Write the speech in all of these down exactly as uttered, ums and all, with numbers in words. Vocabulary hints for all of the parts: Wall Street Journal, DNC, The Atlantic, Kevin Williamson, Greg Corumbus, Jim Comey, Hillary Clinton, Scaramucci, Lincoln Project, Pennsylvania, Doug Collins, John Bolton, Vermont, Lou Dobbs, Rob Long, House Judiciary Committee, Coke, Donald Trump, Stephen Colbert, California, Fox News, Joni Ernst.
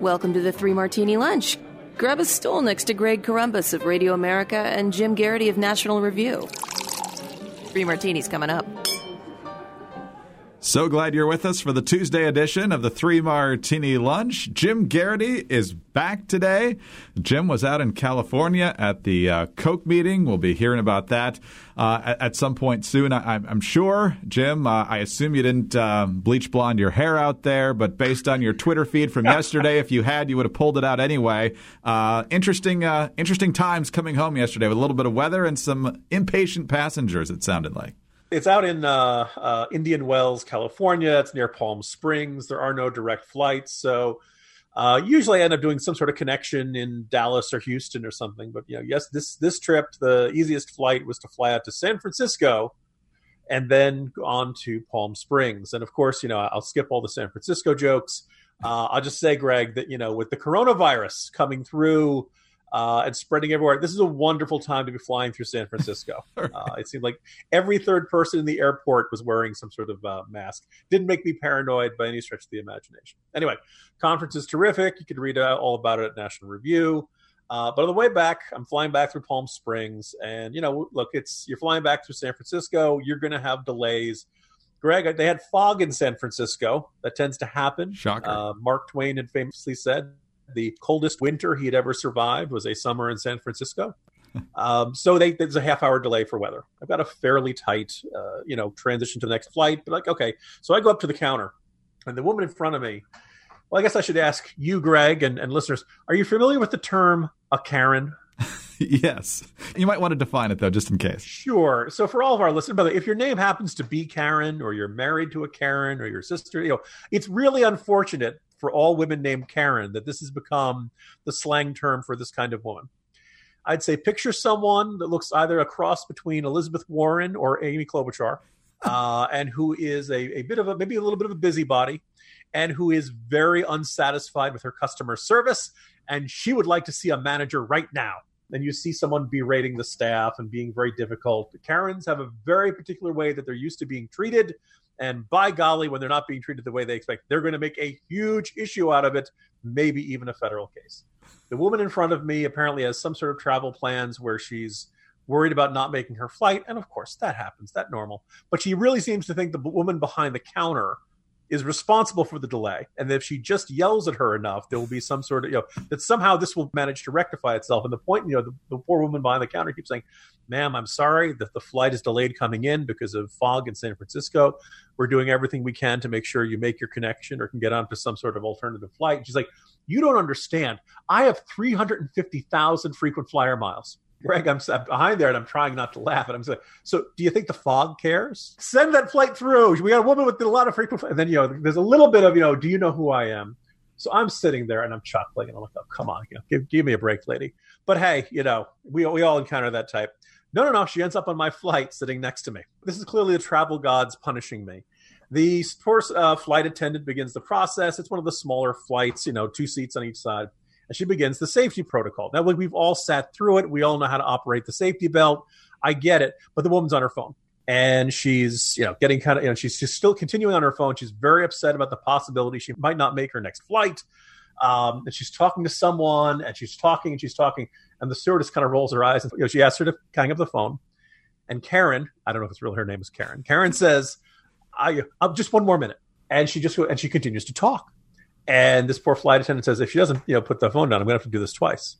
Welcome to the Three Martini Lunch. Grab a stool next to Greg Corumbus of Radio America and Jim Garrity of National Review. Three Martinis coming up. So glad you're with us for the Tuesday edition of the Three Martini Lunch. Jim Garrity is back today. Jim was out in California at the uh, Coke meeting. We'll be hearing about that uh, at, at some point soon, I, I'm sure. Jim, uh, I assume you didn't uh, bleach blonde your hair out there, but based on your Twitter feed from yesterday, if you had, you would have pulled it out anyway. Uh, interesting, uh, interesting times coming home yesterday with a little bit of weather and some impatient passengers, it sounded like. It's out in uh, uh, Indian Wells, California. It's near Palm Springs. There are no direct flights. So uh, usually I end up doing some sort of connection in Dallas or Houston or something. But, you know, yes, this this trip, the easiest flight was to fly out to San Francisco and then on to Palm Springs. And, of course, you know, I'll skip all the San Francisco jokes. Uh, I'll just say, Greg, that, you know, with the coronavirus coming through Uh, and spreading everywhere, this is a wonderful time to be flying through San Francisco. Uh, it seemed like every third person in the airport was wearing some sort of uh, mask. Didn't make me paranoid by any stretch of the imagination. Anyway, conference is terrific. You can read all about it at National Review. Uh, but on the way back, I'm flying back through Palm Springs. And, you know, look, it's you're flying back through San Francisco. You're going to have delays. Greg, they had fog in San Francisco. That tends to happen. Shocker. Uh, Mark Twain had famously said, the coldest winter he'd ever survived was a summer in San Francisco. Um, so they, there's a half hour delay for weather. I've got a fairly tight, uh, you know, transition to the next flight. But like, okay, so I go up to the counter and the woman in front of me, well, I guess I should ask you, Greg, and, and listeners, are you familiar with the term a Karen? Yes. You might want to define it, though, just in case. Sure. So for all of our listeners, by the way, if your name happens to be Karen or you're married to a Karen or your sister, you know, it's really unfortunate for all women named Karen that this has become the slang term for this kind of woman. I'd say picture someone that looks either a cross between Elizabeth Warren or Amy Klobuchar uh, and who is a, a bit of a, maybe a little bit of a busybody and who is very unsatisfied with her customer service. And she would like to see a manager right now. And you see someone berating the staff and being very difficult. The Karens have a very particular way that they're used to being treated. And by golly, when they're not being treated the way they expect, they're going to make a huge issue out of it, maybe even a federal case. The woman in front of me apparently has some sort of travel plans where she's worried about not making her flight. And of course, that happens. That's normal. But she really seems to think the woman behind the counter is responsible for the delay. And if she just yells at her enough, there will be some sort of, you know, that somehow this will manage to rectify itself. And the point, you know, the, the poor woman behind the counter keeps saying, ma'am, I'm sorry that the flight is delayed coming in because of fog in San Francisco. We're doing everything we can to make sure you make your connection or can get onto some sort of alternative flight. And she's like, you don't understand. I have three hundred fifty thousand frequent flyer miles. Greg, I'm, I'm behind there, and I'm trying not to laugh. And I'm like, so do you think the fog cares? Send that flight through. We got a woman with a lot of frequent flight. And then, you know, there's a little bit of, you know, do you know who I am? So I'm sitting there, and I'm chuckling. And I'm like, oh, come on. You know, give, give me a break, lady. But, hey, you know, we, we all encounter that type. No, no, no. She ends up on my flight sitting next to me. This is clearly the travel gods punishing me. The poor uh, flight attendant begins the process. It's one of the smaller flights, you know, two seats on each side. And she begins the safety protocol. Now, we've all sat through it. We all know how to operate the safety belt. I get it. But the woman's on her phone. And she's, you know, getting kind of, you know, she's just still continuing on her phone. She's very upset about the possibility she might not make her next flight. Um, and she's talking to someone, and she's talking, and she's talking. And the stewardess kind of rolls her eyes. And, you know, she asks her to hang up the phone. And Karen, I don't know if it's really her name is Karen. Karen says, I, I'm just one more minute. And she just, and she continues to talk. And this poor flight attendant says, if she doesn't, you know, put the phone down, I'm going to have to do this twice.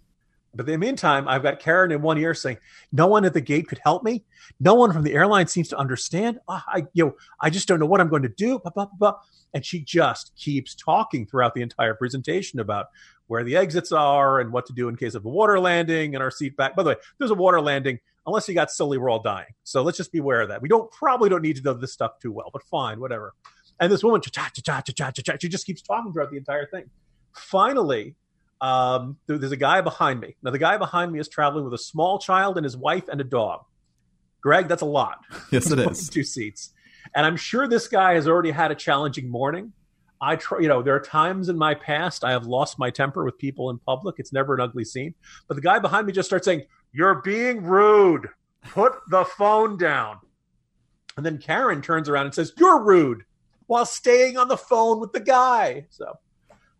But in the meantime, I've got Karen in one ear saying, no one at the gate could help me. No one from the airline seems to understand. Oh, I, you know, I just don't know what I'm going to do. Bah, bah, bah, bah. And she just keeps talking throughout the entire presentation about where the exits are and what to do in case of a water landing and our seat back. By the way, there's a water landing. Unless you got silly, we're all dying. So let's just be aware of that. We don't probably don't need to know this stuff too well, but fine, whatever. And this woman, cha-cha, cha-cha, cha-cha, cha-cha, she just keeps talking throughout the entire thing. Finally, um, there, there's a guy behind me. Now, the guy behind me is traveling with a small child and his wife and a dog. Greg, that's a lot. Yes, it is. Two seats. And I'm sure this guy has already had a challenging morning. I try, you know, there are times in my past I have lost my temper with people in public. It's never an ugly scene. But the guy behind me just starts saying, you're being rude. Put the phone down. And then Karen turns around and says, you're rude, while staying on the phone with the guy. So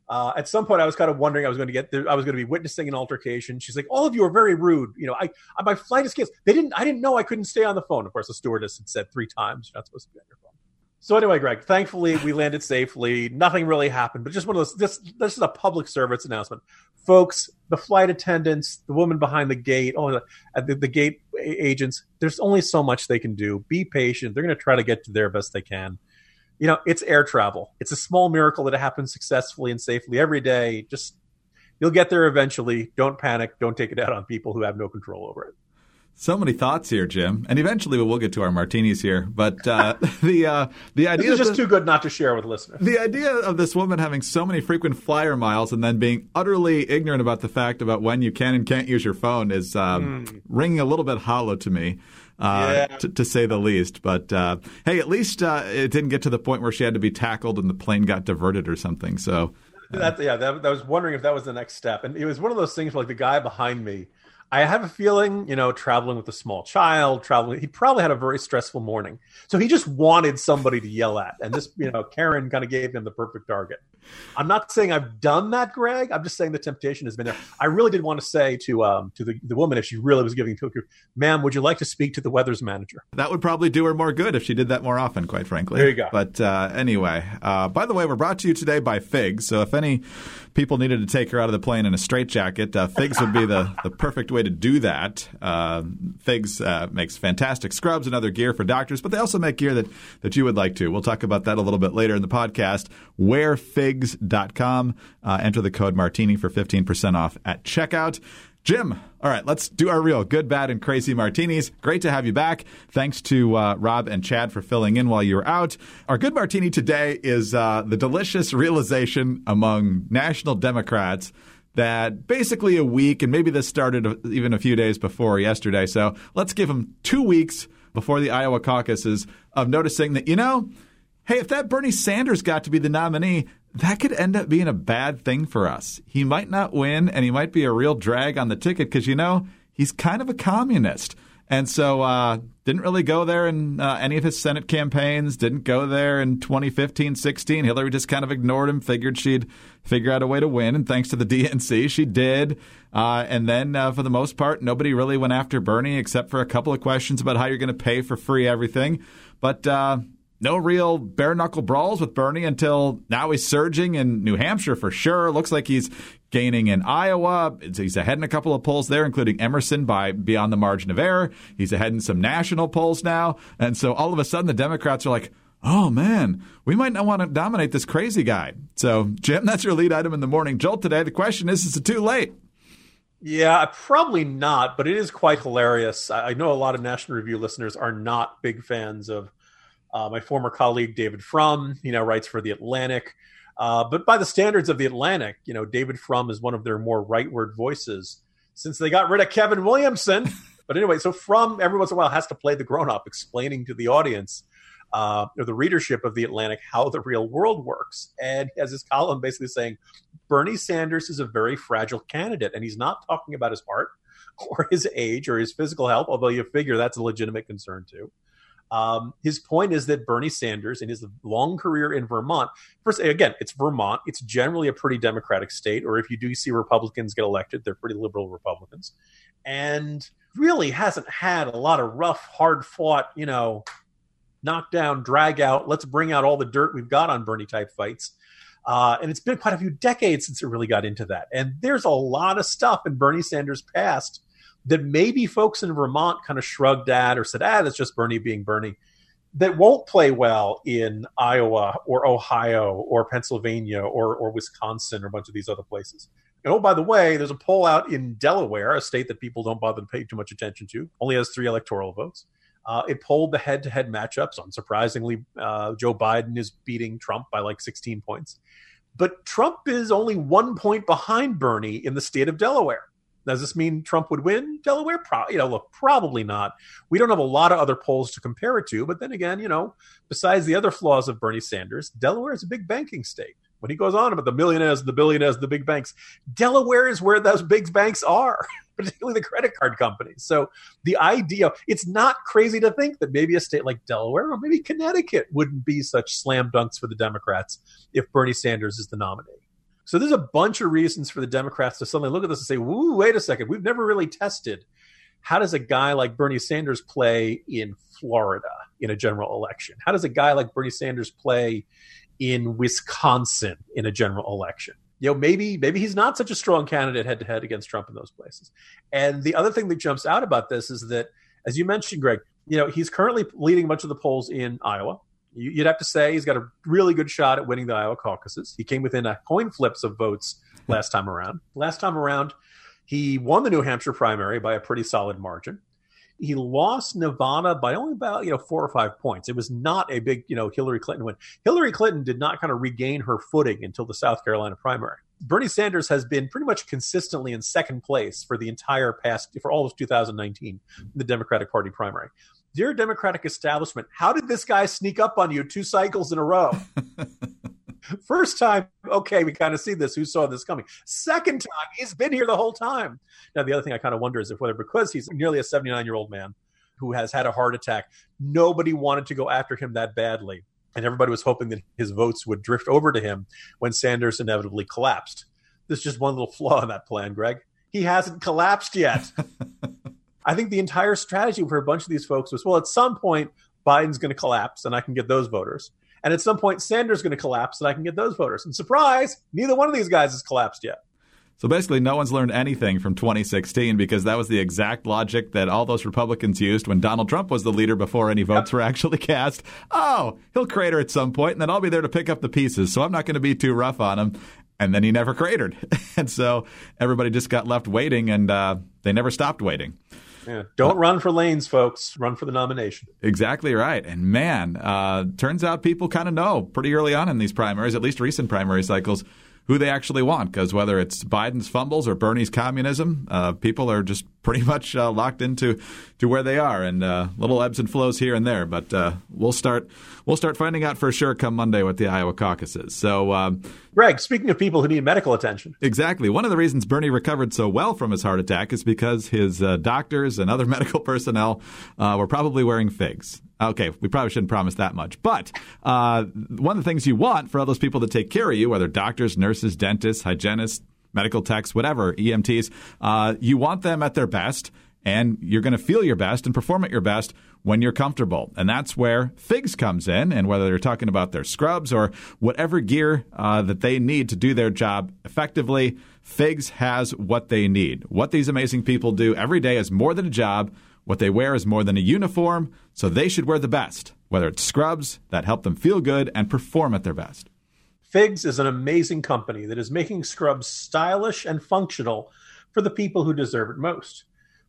Uh, at some point, I was kind of wondering I was going to get there. I was going to be witnessing an altercation. She's like, all of you are very rude. You know, I, I my flight is canceled. They didn't I didn't know I couldn't stay on the phone. Of course, the stewardess had said three times, you're not supposed to be on your phone. So anyway, Greg, thankfully, we landed safely. Nothing really happened, but just one of those. This, this is a public service announcement. Folks, the flight attendants, the woman behind the gate, oh, the, the gate agents, there's only so much they can do. Be patient. They're going to try to get to their best they can. You know, it's air travel. It's a small miracle that it happens successfully and safely every day. Just, you'll get there eventually. Don't panic. Don't take it out on people who have no control over it. So many thoughts here, Jim. And eventually we will get to our martinis here. But uh, the uh, the idea is just this, too good not to share with listeners. The idea of this woman having so many frequent flyer miles and then being utterly ignorant about the fact about when you can and can't use your phone is um, mm. ringing a little bit hollow to me. Uh, yeah. t- to say the least. But uh, hey, at least uh, it didn't get to the point where she had to be tackled and the plane got diverted or something. So uh, that, yeah, that, I was wondering if that was the next step. And it was one of those things where, like, the guy behind me, I have a feeling, you know, traveling with a small child, traveling, he probably had a very stressful morning. So he just wanted somebody to yell at. And this, you know, Karen kind of gave him the perfect target. I'm not saying I've done that, Greg. I'm just saying the temptation has been there. I really did want to say to um, to the, the woman, if she really was giving to, ma'am, would you like to speak to the weather's manager? That would probably do her more good if she did that more often, quite frankly. There you go. But uh, anyway, uh, by the way, we're brought to you today by Figs. So if any people needed to take her out of the plane in a straitjacket, uh, Figs would be the, the perfect way to do that. Uh, Figs uh, makes fantastic scrubs and other gear for doctors, but they also make gear that, that you would like to. We'll talk about that a little bit later in the podcast. Wear Figs. Figs dot com. Uh, enter the code Martini for fifteen percent off at checkout. Jim, all right, let's do our real good, bad, and crazy martinis. Great to have you back. Thanks to uh, Rob and Chad for filling in while you were out. Our good martini today is uh, the delicious realization among national Democrats that basically a week, and maybe this started even a few days before yesterday, so let's give them two weeks before the Iowa caucuses of noticing that, you know, hey, if that Bernie Sanders got to be the nominee, that could end up being a bad thing for us. He might not win, and he might be a real drag on the ticket because, you know, he's kind of a communist. And so uh, didn't really go there in uh, any of his Senate campaigns, didn't go there in twenty fifteen, sixteen. Hillary just kind of ignored him, figured she'd figure out a way to win. And thanks to the D N C, she did. Uh, and then uh, for the most part, nobody really went after Bernie except for a couple of questions about how you're going to pay for free everything. But uh no real bare-knuckle brawls with Bernie until now. He's surging in New Hampshire for sure. Looks like he's gaining in Iowa. He's ahead in a couple of polls there, including Emerson by beyond the margin of error. He's ahead in some national polls now. And so all of a sudden the Democrats are like, oh, man, we might not want to dominate this crazy guy. So, Jim, that's your lead item in the morning jolt today. The question is, is it too late? Yeah, probably not, but it is quite hilarious. I know a lot of National Review listeners are not big fans of Uh, my former colleague, David Frum, you know, writes for The Atlantic. Uh, but by the standards of The Atlantic, you know, David Frum is one of their more rightward voices since they got rid of Kevin Williamson. But anyway, so Frum, every once in a while, has to play the grown-up explaining to the audience uh, or the readership of The Atlantic how the real world works. And he has this column basically saying, Bernie Sanders is a very fragile candidate, and he's not talking about his heart or his age or his physical health, although you figure that's a legitimate concern too. Um, his point is that Bernie Sanders, in his long career in Vermont, first, again, it's Vermont. It's generally a pretty Democratic state, or if you do see Republicans get elected, they're pretty liberal Republicans, and really hasn't had a lot of rough, hard-fought, you know, knock-down, drag-out, let's bring out all the dirt we've got on Bernie-type fights. Uh, and it's been quite a few decades since it really got into that. And there's a lot of stuff in Bernie Sanders' past that maybe folks in Vermont kind of shrugged at or said, ah, that's just Bernie being Bernie, that won't play well in Iowa or Ohio or Pennsylvania or or Wisconsin or a bunch of these other places. And oh, by the way, there's a poll out in Delaware, a state that people don't bother to pay too much attention to, only has three electoral votes. Uh, it polled the head-to-head matchups. Unsurprisingly, uh, Joe Biden is beating Trump by like sixteen points. But Trump is only one point behind Bernie in the state of Delaware. Does this mean Trump would win Delaware? Pro- you know, look, probably not. We don't have a lot of other polls to compare it to. But then again, you know, besides the other flaws of Bernie Sanders, Delaware is a big banking state. When he goes on about the millionaires, the billionaires, the big banks, Delaware is where those big banks are, particularly the credit card companies. So the idea, it's not crazy to think that maybe a state like Delaware or maybe Connecticut wouldn't be such slam dunks for the Democrats if Bernie Sanders is the nominee. So there's a bunch of reasons for the Democrats to suddenly look at this and say, "Woo, wait a second, we've never really tested. How does a guy like Bernie Sanders play in Florida in a general election? How does a guy like Bernie Sanders play in Wisconsin in a general election? You know, maybe maybe he's not such a strong candidate head-to-head against Trump in those places." And the other thing that jumps out about this is that, as you mentioned, Greg, you know, he's currently leading much of the polls in Iowa. You'd have to say he's got a really good shot at winning the Iowa caucuses. He came within a coin flips of votes last time around. Last time around, he won the New Hampshire primary by a pretty solid margin. He lost Nevada by only about, you know, four or five points. It was not a big, you know, Hillary Clinton win. Hillary Clinton did not kind of regain her footing until the South Carolina primary. Bernie Sanders has been pretty much consistently in second place for the entire past, for all of two thousand nineteen, the Democratic Party primary. Dear Democratic establishment, how did this guy sneak up on you two cycles in a row? First time, okay, we kind of see this. Who saw this coming? Second time, he's been here the whole time. Now, the other thing I kind of wonder is if whether because he's nearly a seventy-nine-year-old man who has had a heart attack, nobody wanted to go after him that badly. And everybody was hoping that his votes would drift over to him when Sanders inevitably collapsed. There's just one little flaw in that plan, Greg. He hasn't collapsed yet. I think the entire strategy for a bunch of these folks was, well, at some point, Biden's going to collapse and I can get those voters. And at some point, Sanders is going to collapse and I can get those voters. And surprise, neither one of these guys has collapsed yet. So basically, no one's learned anything from twenty sixteen because that was the exact logic that all those Republicans used when Donald Trump was the leader before any votes yep. were actually cast. Oh, he'll crater at some point, and then I'll be there to pick up the pieces, so I'm not going to be too rough on him. And then he never cratered. And so everybody just got left waiting, and uh, they never stopped waiting. Yeah. Don't run for lanes, folks. Run for the nomination. Exactly right. And, man, uh, turns out people kind of know pretty early on in these primaries, at least recent primary cycles, who they actually want. Because whether it's Biden's fumbles or Bernie's communism, uh, people are just pretty much uh, locked into to where they are. And uh, little ebbs and flows here and there. But uh, we'll start we'll start finding out for sure come Monday what the Iowa caucuses. So, um, Greg, speaking of people who need medical attention. Exactly. One of the reasons Bernie recovered so well from his heart attack is because his uh, doctors and other medical personnel uh, were probably wearing figs. Okay, we probably shouldn't promise that much. But uh, one of the things you want for all those people that take care of you, whether doctors, nurses, dentists, hygienists, medical techs, whatever, E M Ts, uh, you want them at their best. And you're going to feel your best and perform at your best when you're comfortable. And that's where Figs comes in. And whether they're talking about their scrubs or whatever gear uh, that they need to do their job effectively, Figs has what they need. What these amazing people do every day is more than a job. What they wear is more than a uniform, so they should wear the best, whether it's scrubs that help them feel good and perform at their best. Figs is an amazing company that is making scrubs stylish and functional for the people who deserve it most.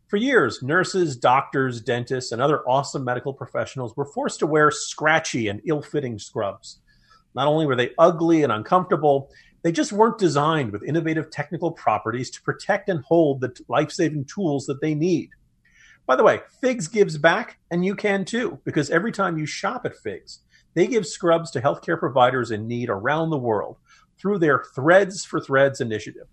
For years, nurses, doctors, dentists, and other awesome medical professionals were forced to wear scratchy and ill-fitting scrubs. Not only were they ugly and uncomfortable, they just weren't designed with innovative technical properties to protect and hold the life-saving tools that they need. By the way, Figs gives back, and you can too, because every time you shop at Figs, they give scrubs to healthcare providers in need around the world through their Threads for Threads initiative.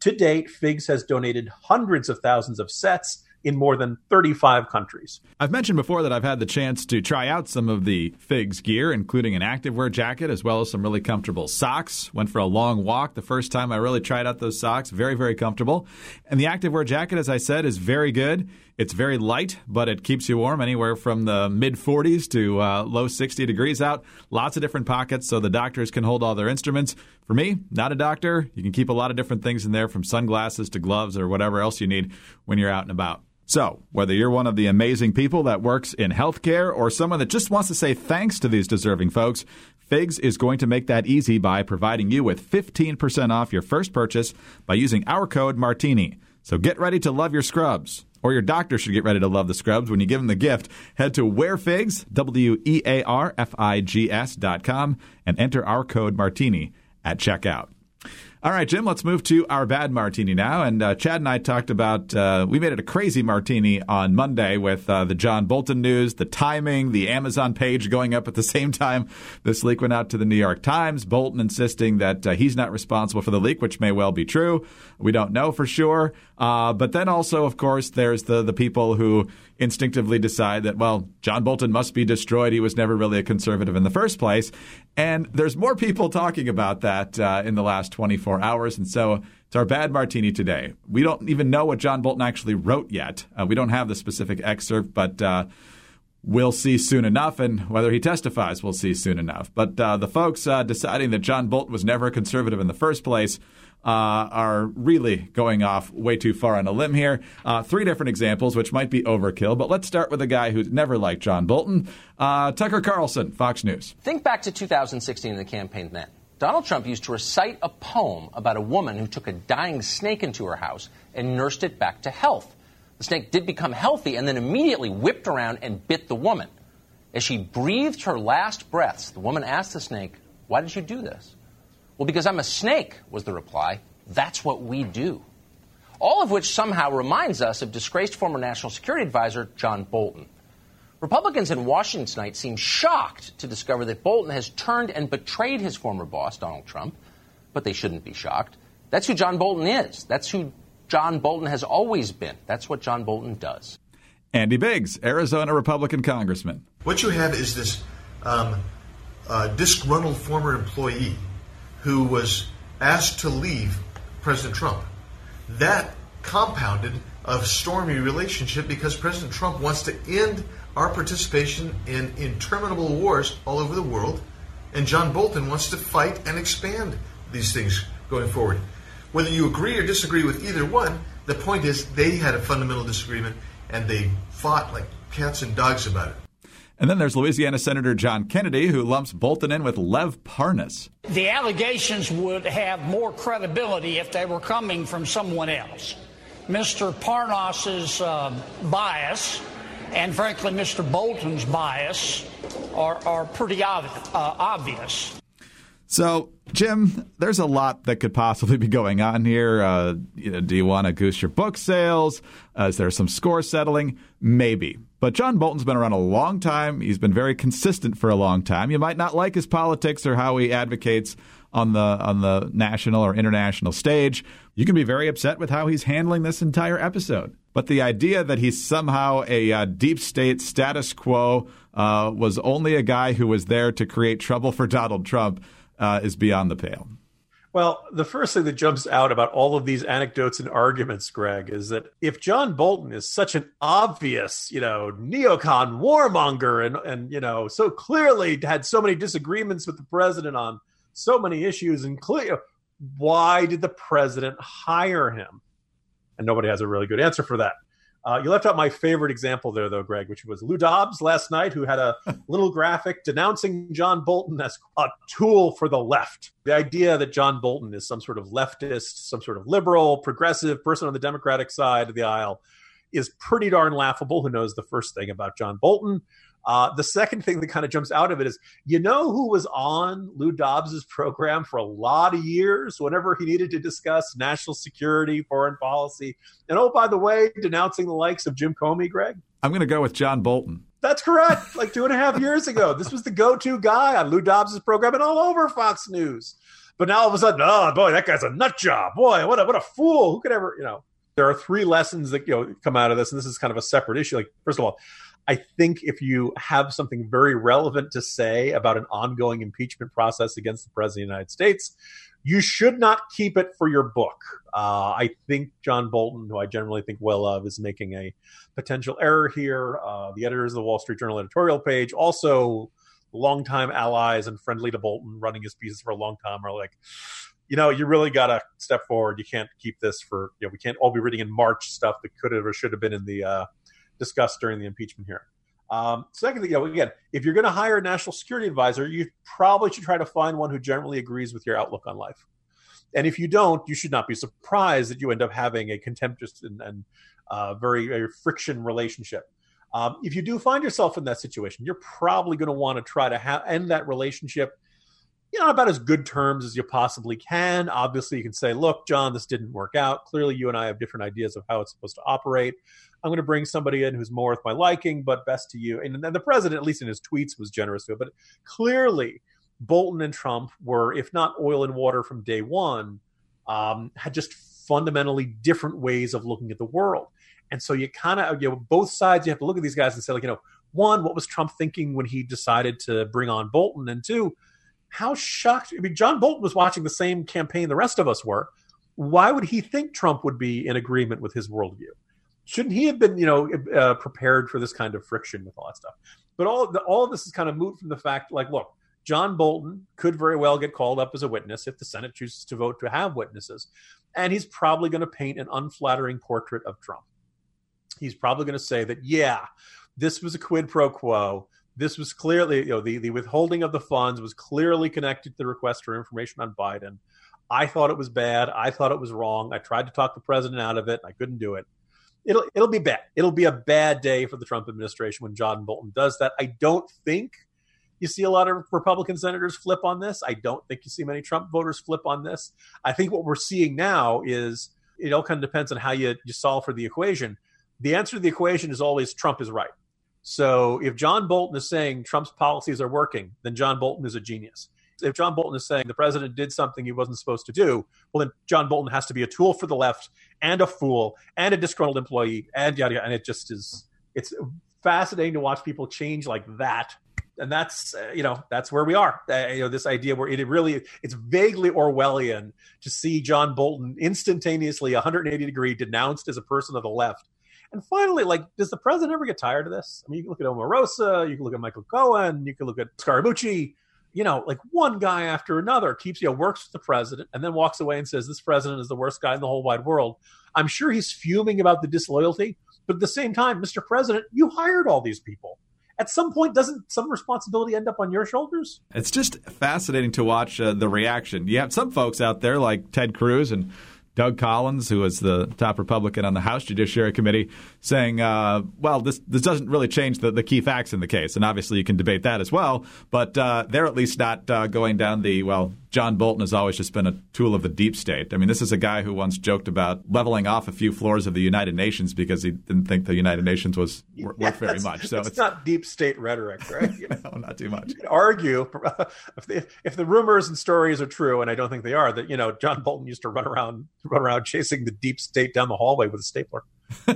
To date, Figs has donated hundreds of thousands of sets in more than thirty-five countries. I've mentioned before that I've had the chance to try out some of the Figs gear, including an activewear jacket, as well as some really comfortable socks. Went for a long walk the first time I really tried out those socks. Very, very comfortable. And the activewear jacket, as I said, is very good. It's very light, but it keeps you warm anywhere from the mid forties to uh, low sixty degrees out. Lots of different pockets so the doctors can hold all their instruments. For me, not a doctor, you can keep a lot of different things in there, from sunglasses to gloves or whatever else you need when you're out and about. So, whether you're one of the amazing people that works in healthcare or someone that just wants to say thanks to these deserving folks, Figs is going to make that easy by providing you with fifteen percent off your first purchase by using our code MARTINI. So get ready to love your scrubs, or your doctor should get ready to love the scrubs when you give them the gift. Head to WearFigs, W E A R F I G S dot com, and enter our code MARTINI at checkout. All right, Jim, let's move to our bad martini now. And uh, Chad and I talked about uh, we made it a crazy martini on Monday with uh, the John Bolton news, the timing, the Amazon page going up at the same time. This leak went out to the New York Times, Bolton insisting that uh, he's not responsible for the leak, which may well be true. We don't know for sure. Uh, but then also, of course, there's the, the people who instinctively decide that, well, John Bolton must be destroyed. He was never really a conservative in the first place. And there's more people talking about that uh, in the last twenty-four hours. And so it's our bad martini today. We don't even know what John Bolton actually wrote yet. Uh, we don't have the specific excerpt, but uh, we'll see soon enough. And whether he testifies, we'll see soon enough. But uh, the folks uh, deciding that John Bolton was never a conservative in the first place Uh, are really going off way too far on a limb here. Uh, three different examples, which might be overkill, but let's start with a guy who's never liked John Bolton. Uh, Tucker Carlson, Fox News. Think back to two thousand sixteen in the campaign then. Donald Trump used to recite a poem about a woman who took a dying snake into her house and nursed it back to health. The snake did become healthy and then immediately whipped around and bit the woman. As she breathed her last breaths, the woman asked the snake, "Why did you do this?" "Well, because I'm a snake," was the reply. "That's what we do." All of which somehow reminds us of disgraced former National Security Advisor John Bolton. Republicans in Washington tonight seem shocked to discover that Bolton has turned and betrayed his former boss, Donald Trump. But they shouldn't be shocked. That's who John Bolton is. That's who John Bolton has always been. That's what John Bolton does. Andy Biggs, Arizona Republican congressman. What you have is this um, uh, disgruntled former employee who was asked to leave President Trump. That compounded a stormy relationship because President Trump wants to end our participation in interminable wars all over the world, and John Bolton wants to fight and expand these things going forward. Whether you agree or disagree with either one, the point is they had a fundamental disagreement, and they fought like cats and dogs about it. And then there's Louisiana Senator John Kennedy, who lumps Bolton in with Lev Parnas. The allegations would have more credibility if they were coming from someone else. Mister Parnas's uh, bias and, frankly, Mister Bolton's bias are, are pretty ob- uh, obvious. So, Jim, there's a lot that could possibly be going on here. Uh, you know, do you want to goose your book sales? Uh, is there some score settling? Maybe. But John Bolton's been around a long time. He's been very consistent for a long time. You might not like his politics or how he advocates on the on the national or international stage. You can be very upset with how he's handling this entire episode. But the idea that he's somehow a uh, deep state status quo uh, was only a guy who was there to create trouble for Donald Trump uh, is beyond the pale. Well, the first thing that jumps out about all of these anecdotes and arguments, Greg, is that if John Bolton is such an obvious, you know, neocon warmonger and, and, you know, so clearly had so many disagreements with the president on so many issues, and clear, why did the president hire him? And nobody has a really good answer for that. Uh, you left out my favorite example there, though, Greg, which was Lou Dobbs last night, who had a little graphic denouncing John Bolton as a tool for the left. The idea that John Bolton is some sort of leftist, some sort of liberal, progressive person on the Democratic side of the aisle is pretty darn laughable. Who knows the first thing about John Bolton? Uh, the second thing that kind of jumps out of it is, you know who was on Lou Dobbs's program for a lot of years whenever he needed to discuss national security, foreign policy, and oh, by the way, denouncing the likes of Jim Comey, Greg? I'm going to go with John Bolton. That's correct. Like two and a half years ago, this was the go-to guy on Lou Dobbs's program and all over Fox News. But now all of a sudden, oh, boy, that guy's a nut job. Boy, what a, what a fool. Who could ever, you know. There are three lessons that, you know, come out of this, and this is kind of a separate issue. Like, first of all, I think if you have something very relevant to say about an ongoing impeachment process against the president of the United States, you should not keep it for your book. Uh, I think John Bolton, who I generally think well of, is making a potential error here. Uh, the editors of the Wall Street Journal editorial page, also longtime allies and friendly to Bolton, running his pieces for a long time, are like, you know, you really got to step forward. You can't keep this for, you know, we can't all be reading in March stuff that could have or should have been in the uh, discussed during the impeachment hearing. Um, secondly, you know, again, if you're going to hire a national security advisor, you probably should try to find one who generally agrees with your outlook on life. And if you don't, you should not be surprised that you end up having a contemptuous and, and uh, very, very friction relationship. Um, if you do find yourself in that situation, you're probably going to want to try to ha- end that relationship, you know, about as good terms as you possibly can. Obviously, you can say, look, John, this didn't work out. Clearly, you and I have different ideas of how it's supposed to operate. I'm going to bring somebody in who's more with my liking, but best to you. And then the president, at least in his tweets, was generous to it. But clearly, Bolton and Trump were, if not oil and water from day one, um, had just fundamentally different ways of looking at the world. And so you kind of, you know, both sides, you have to look at these guys and say, like, you know, one, what was Trump thinking when he decided to bring on Bolton? And two, how shocked, I mean, John Bolton was watching the same campaign the rest of us were. Why would he think Trump would be in agreement with his worldview? Shouldn't he have been, you know, uh, prepared for this kind of friction with all that stuff? But all the, all of this is kind of moot from the fact, like, look, John Bolton could very well get called up as a witness if the Senate chooses to vote to have witnesses. And he's probably going to paint an unflattering portrait of Trump. He's probably going to say that, yeah, this was a quid pro quo. This was clearly, you know, the, the withholding of the funds was clearly connected to the request for information on Biden. I thought it was bad. I thought it was wrong. I tried to talk the president out of it. I couldn't do it. It'll it'll be bad. It'll be a bad day for the Trump administration when John Bolton does that. I don't think you see a lot of Republican senators flip on this. I don't think you see many Trump voters flip on this. I think what we're seeing now is it all kind of depends on how you, you solve for the equation. The answer to the equation is always Trump is right. So if John Bolton is saying Trump's policies are working, then John Bolton is a genius. If John Bolton is saying the president did something he wasn't supposed to do, well, then John Bolton has to be a tool for the left and a fool and a disgruntled employee and yada, yada. And it just is, it's fascinating to watch people change like that. And that's, uh, you know, that's where we are. Uh, you know, this idea where it really, it's vaguely Orwellian to see John Bolton instantaneously one hundred eighty degree denounced as a person of the left. And finally, like, does the president ever get tired of this? I mean, you can look at Omarosa, you can look at Michael Cohen, you can look at Scaramucci. You know, like one guy after another keeps, you know, works with the president and then walks away and says, this president is the worst guy in the whole wide world. I'm sure he's fuming about the disloyalty, but at the same time, Mister President, you hired all these people. At some point, doesn't some responsibility end up on your shoulders? It's just fascinating to watch uh, the reaction. You have some folks out there like Ted Cruz and Doug Collins, who was the top Republican on the House Judiciary Committee, saying, uh, well, this this doesn't really change the, the key facts in the case. And obviously you can debate that as well. But uh, they're at least not uh, going down the, well, John Bolton has always just been a tool of the deep state. I mean, this is a guy who once joked about leveling off a few floors of the United Nations because he didn't think the United Nations was worth yeah, very much. So it's, it's not deep state rhetoric, right? You know, no, not too much. You can argue if the, if the rumors and stories are true, and I don't think they are, that, you know, John Bolton used to run around run around chasing the deep state down the hallway with a stapler.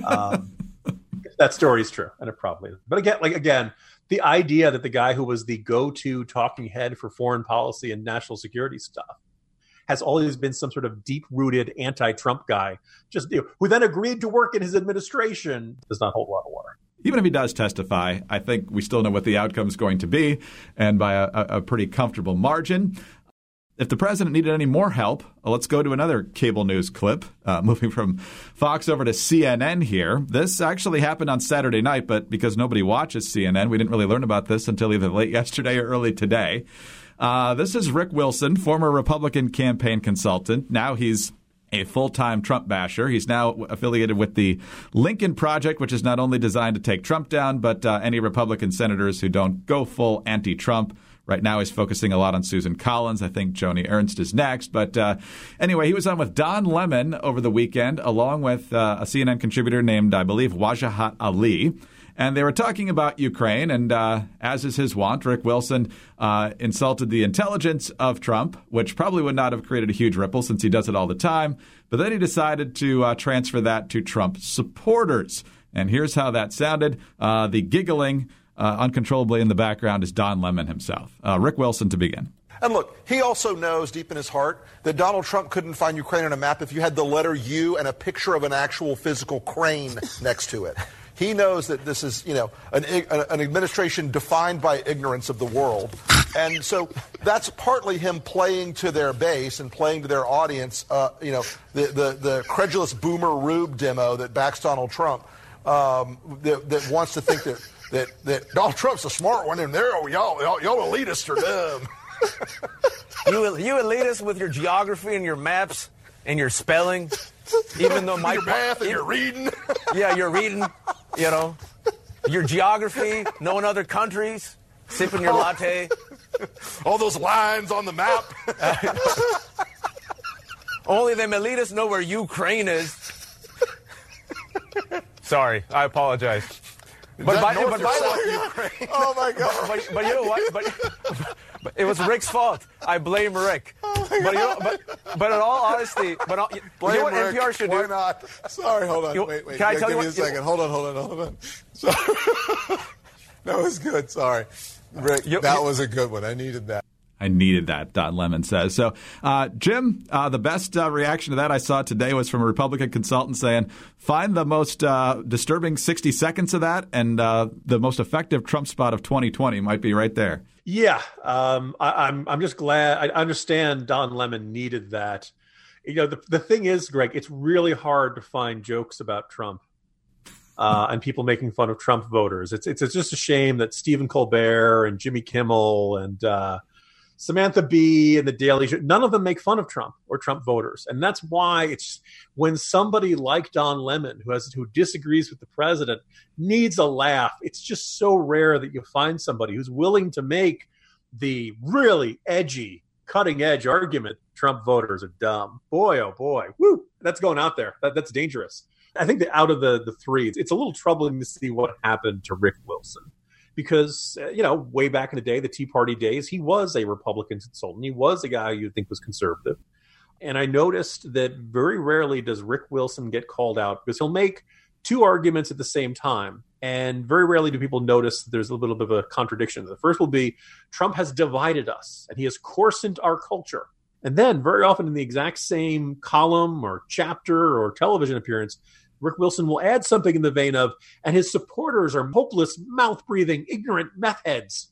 Um, that story is true, and it probably is. But again, like again. the idea that the guy who was the go-to talking head for foreign policy and national security stuff has always been some sort of deep-rooted anti-Trump guy, just you know, who then agreed to work in his administration, does not hold a lot of water. Even if he does testify, I think we still know what the outcome is going to be, and by a, a pretty comfortable margin. If the president needed any more help, let's go to another cable news clip, uh, moving from Fox over to C N N here. This actually happened on Saturday night, but because nobody watches C N N, we didn't really learn about this until either late yesterday or early today. Uh, this is Rick Wilson, former Republican campaign consultant. Now he's a full-time Trump basher. He's now affiliated with the Lincoln Project, which is not only designed to take Trump down, but uh, any Republican senators who don't go full anti-Trump. Right now he's focusing a lot on Susan Collins. I think Joni Ernst is next. But uh, anyway, he was on with Don Lemon over the weekend, along with uh, a C N N contributor named, I believe, Wajahat Ali. And they were talking about Ukraine. And uh, as is his wont, Rick Wilson uh, insulted the intelligence of Trump, which probably would not have created a huge ripple since he does it all the time. But then he decided to uh, transfer that to Trump supporters. And here's how that sounded. Uh, the giggling Uh, uncontrollably in the background is Don Lemon himself. Uh, Rick Wilson to begin. And look, he also knows deep in his heart that Donald Trump couldn't find Ukraine on a map if you had the letter U and a picture of an actual physical crane next to it. He knows that this is, you know, an, an administration defined by ignorance of the world. And so that's partly him playing to their base and playing to their audience, uh, you know, the, the, the credulous boomer rube demo that backs Donald Trump um, that, that wants to think that That, that Donald Trump's a smart one, and there y'all y'all, y'all elitists are dumb. you you elitists with your geography and your maps and your spelling, even though my your math and even, your reading. Yeah, your reading. You know, your geography, knowing other countries, sipping your latte. All those lines on the map. Only them elitists know where Ukraine is. Sorry, I apologize. But by, but, by, but, oh my God! But, but you know what? But, but it was Rick's fault. I blame Rick. Oh but, you know, but but in all honesty, but all, blame you know what Rick, N P R should why do? Why not? Sorry, hold on, you, wait, wait. Can I tell give you me what, a second. You, hold on, hold on, hold on. Sorry. That was good. Sorry, Rick. You, that you, was a good one. I needed that. I needed that, Don Lemon says. So, uh, Jim, uh, the best uh, reaction to that I saw today was from a Republican consultant saying, find the most uh, disturbing sixty seconds of that, and uh, the most effective Trump spot of twenty twenty might be right there. Yeah, um, I, I'm I'm just glad. I understand Don Lemon needed that. You know, the, the thing is, Greg, it's really hard to find jokes about Trump uh, and people making fun of Trump voters. It's, it's, it's just a shame that Stephen Colbert and Jimmy Kimmel and uh, Samantha Bee and the Daily Show, none of them make fun of Trump or Trump voters. And that's why it's when somebody like Don Lemon, who has who disagrees with the president, needs a laugh. It's just so rare that you find somebody who's willing to make the really edgy, cutting edge argument Trump voters are dumb. Boy, oh boy. Woo. That's going out there. That, that's dangerous. I think that out of the, the three, it's, it's a little troubling to see what happened to Rick Wilson. Because, you know, way back in the day, the Tea Party days, he was a Republican consultant. He was a guy you'd think was conservative. And I noticed that very rarely does Rick Wilson get called out because he'll make two arguments at the same time. And very rarely do people notice that there's a little bit of a contradiction. The first will be Trump has divided us and he has coarsened our culture. And then very often in the exact same column or chapter or television appearance, Rick Wilson will add something in the vein of, and his supporters are hopeless, mouth-breathing, ignorant meth heads.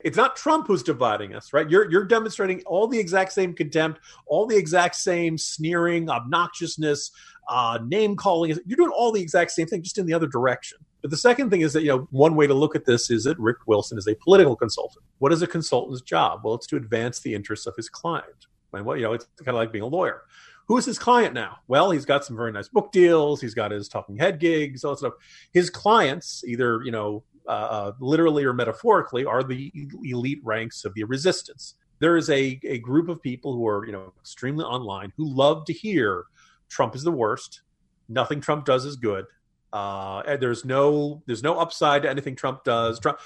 It's not Trump who's dividing us, right? You're you're demonstrating all the exact same contempt, all the exact same sneering, obnoxiousness, uh, name-calling. You're doing all the exact same thing, just in the other direction. But the second thing is that, you know, one way to look at this is that Rick Wilson is a political consultant. What is a consultant's job? Well, it's to advance the interests of his client. And, well, you know, it's kind of like being a lawyer. Who is his client now? Well, he's got some very nice book deals. He's got his talking head gigs, all that stuff. His clients, either, you know, uh, literally or metaphorically, are the elite ranks of the resistance. There is a, a group of people who are, you know, extremely online who love to hear Trump is the worst. Nothing Trump does is good. Uh, and there's no there's no upside to anything Trump does. Trump,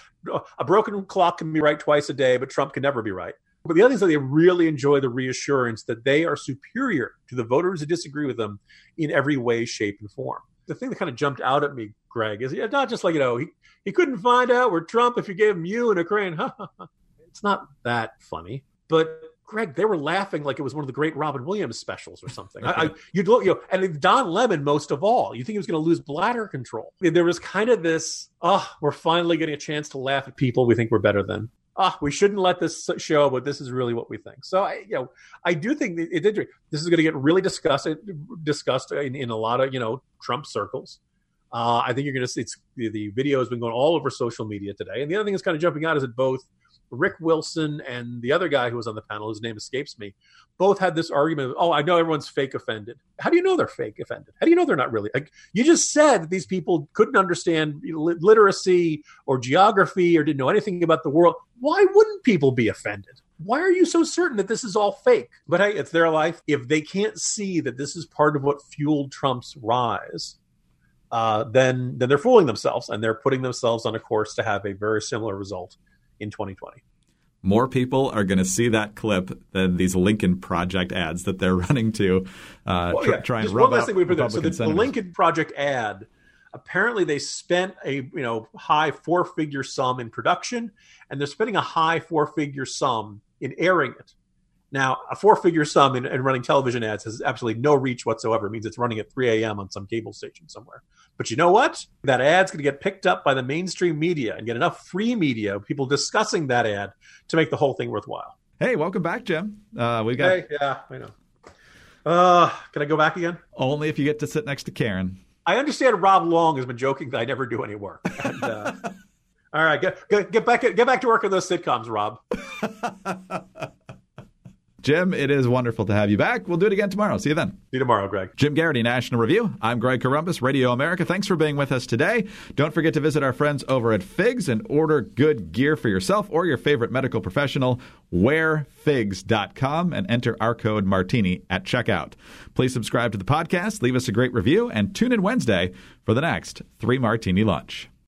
a broken clock can be right twice a day, but Trump can never be right. But the other thing is that they really enjoy the reassurance that they are superior to the voters who disagree with them in every way, shape, and form. The thing that kind of jumped out at me, Greg, is not just like, you know, he, he couldn't find out where Trump if you gave him you and Ukraine. It's not that funny. But, Greg, they were laughing like it was one of the great Robin Williams specials or something. I, I, you'd look, you know, and Don Lemon, most of all, you think he was going to lose bladder control. There was kind of this, oh, we're finally getting a chance to laugh at people we think we're better than. Ah, we shouldn't let this show, but this is really what we think. So, I, you know, I do think it did. This is going to get really discussed, discussed in, in a lot of, you know, Trump circles. Uh, I think you're going to see it's, the video has been going all over social media today. And the other thing that's kind of jumping out is that both Rick Wilson and the other guy who was on the panel, whose name escapes me, both had this argument of, oh, I know everyone's fake offended. How do you know they're fake offended? How do you know they're not really? Like, you just said that these people couldn't understand literacy or geography or didn't know anything about the world. Why wouldn't people be offended? Why are you so certain that this is all fake? But hey, it's their life. If they can't see that this is part of what fueled Trump's rise, uh, then then they're fooling themselves and they're putting themselves on a course to have a very similar result in twenty twenty. More people are going to see that clip than these Lincoln Project ads that they're running to uh, well, yeah. tr- try and Just rub one last out thing we put there. So the, the Lincoln Project ad, apparently they spent a you know high four-figure sum in production, and they're spending a high four-figure sum in airing it. Now, a four-figure sum in, in running television ads has absolutely no reach whatsoever. It means it's running at three a.m. on some cable station somewhere. But you know what? That ad's going to get picked up by the mainstream media and get enough free media, people discussing that ad, to make the whole thing worthwhile. Hey, welcome back, Jim. Uh, we got. Hey, yeah, I know. Uh, can I go back again? Only if you get to sit next to Karen. I understand Rob Long has been joking that I never do any work. And, uh, all right, get, get, get, back, get back to work on those sitcoms, Rob. Jim, it is wonderful to have you back. We'll do it again tomorrow. See you then. See you tomorrow, Greg. Jim Garrity, National Review. I'm Greg Corumbus, Radio America. Thanks for being with us today. Don't forget to visit our friends over at Figs and order good gear for yourself or your favorite medical professional, wear figs dot com, and enter our code Martini at checkout. Please subscribe to the podcast, leave us a great review, and tune in Wednesday for the next Three Martini Lunch.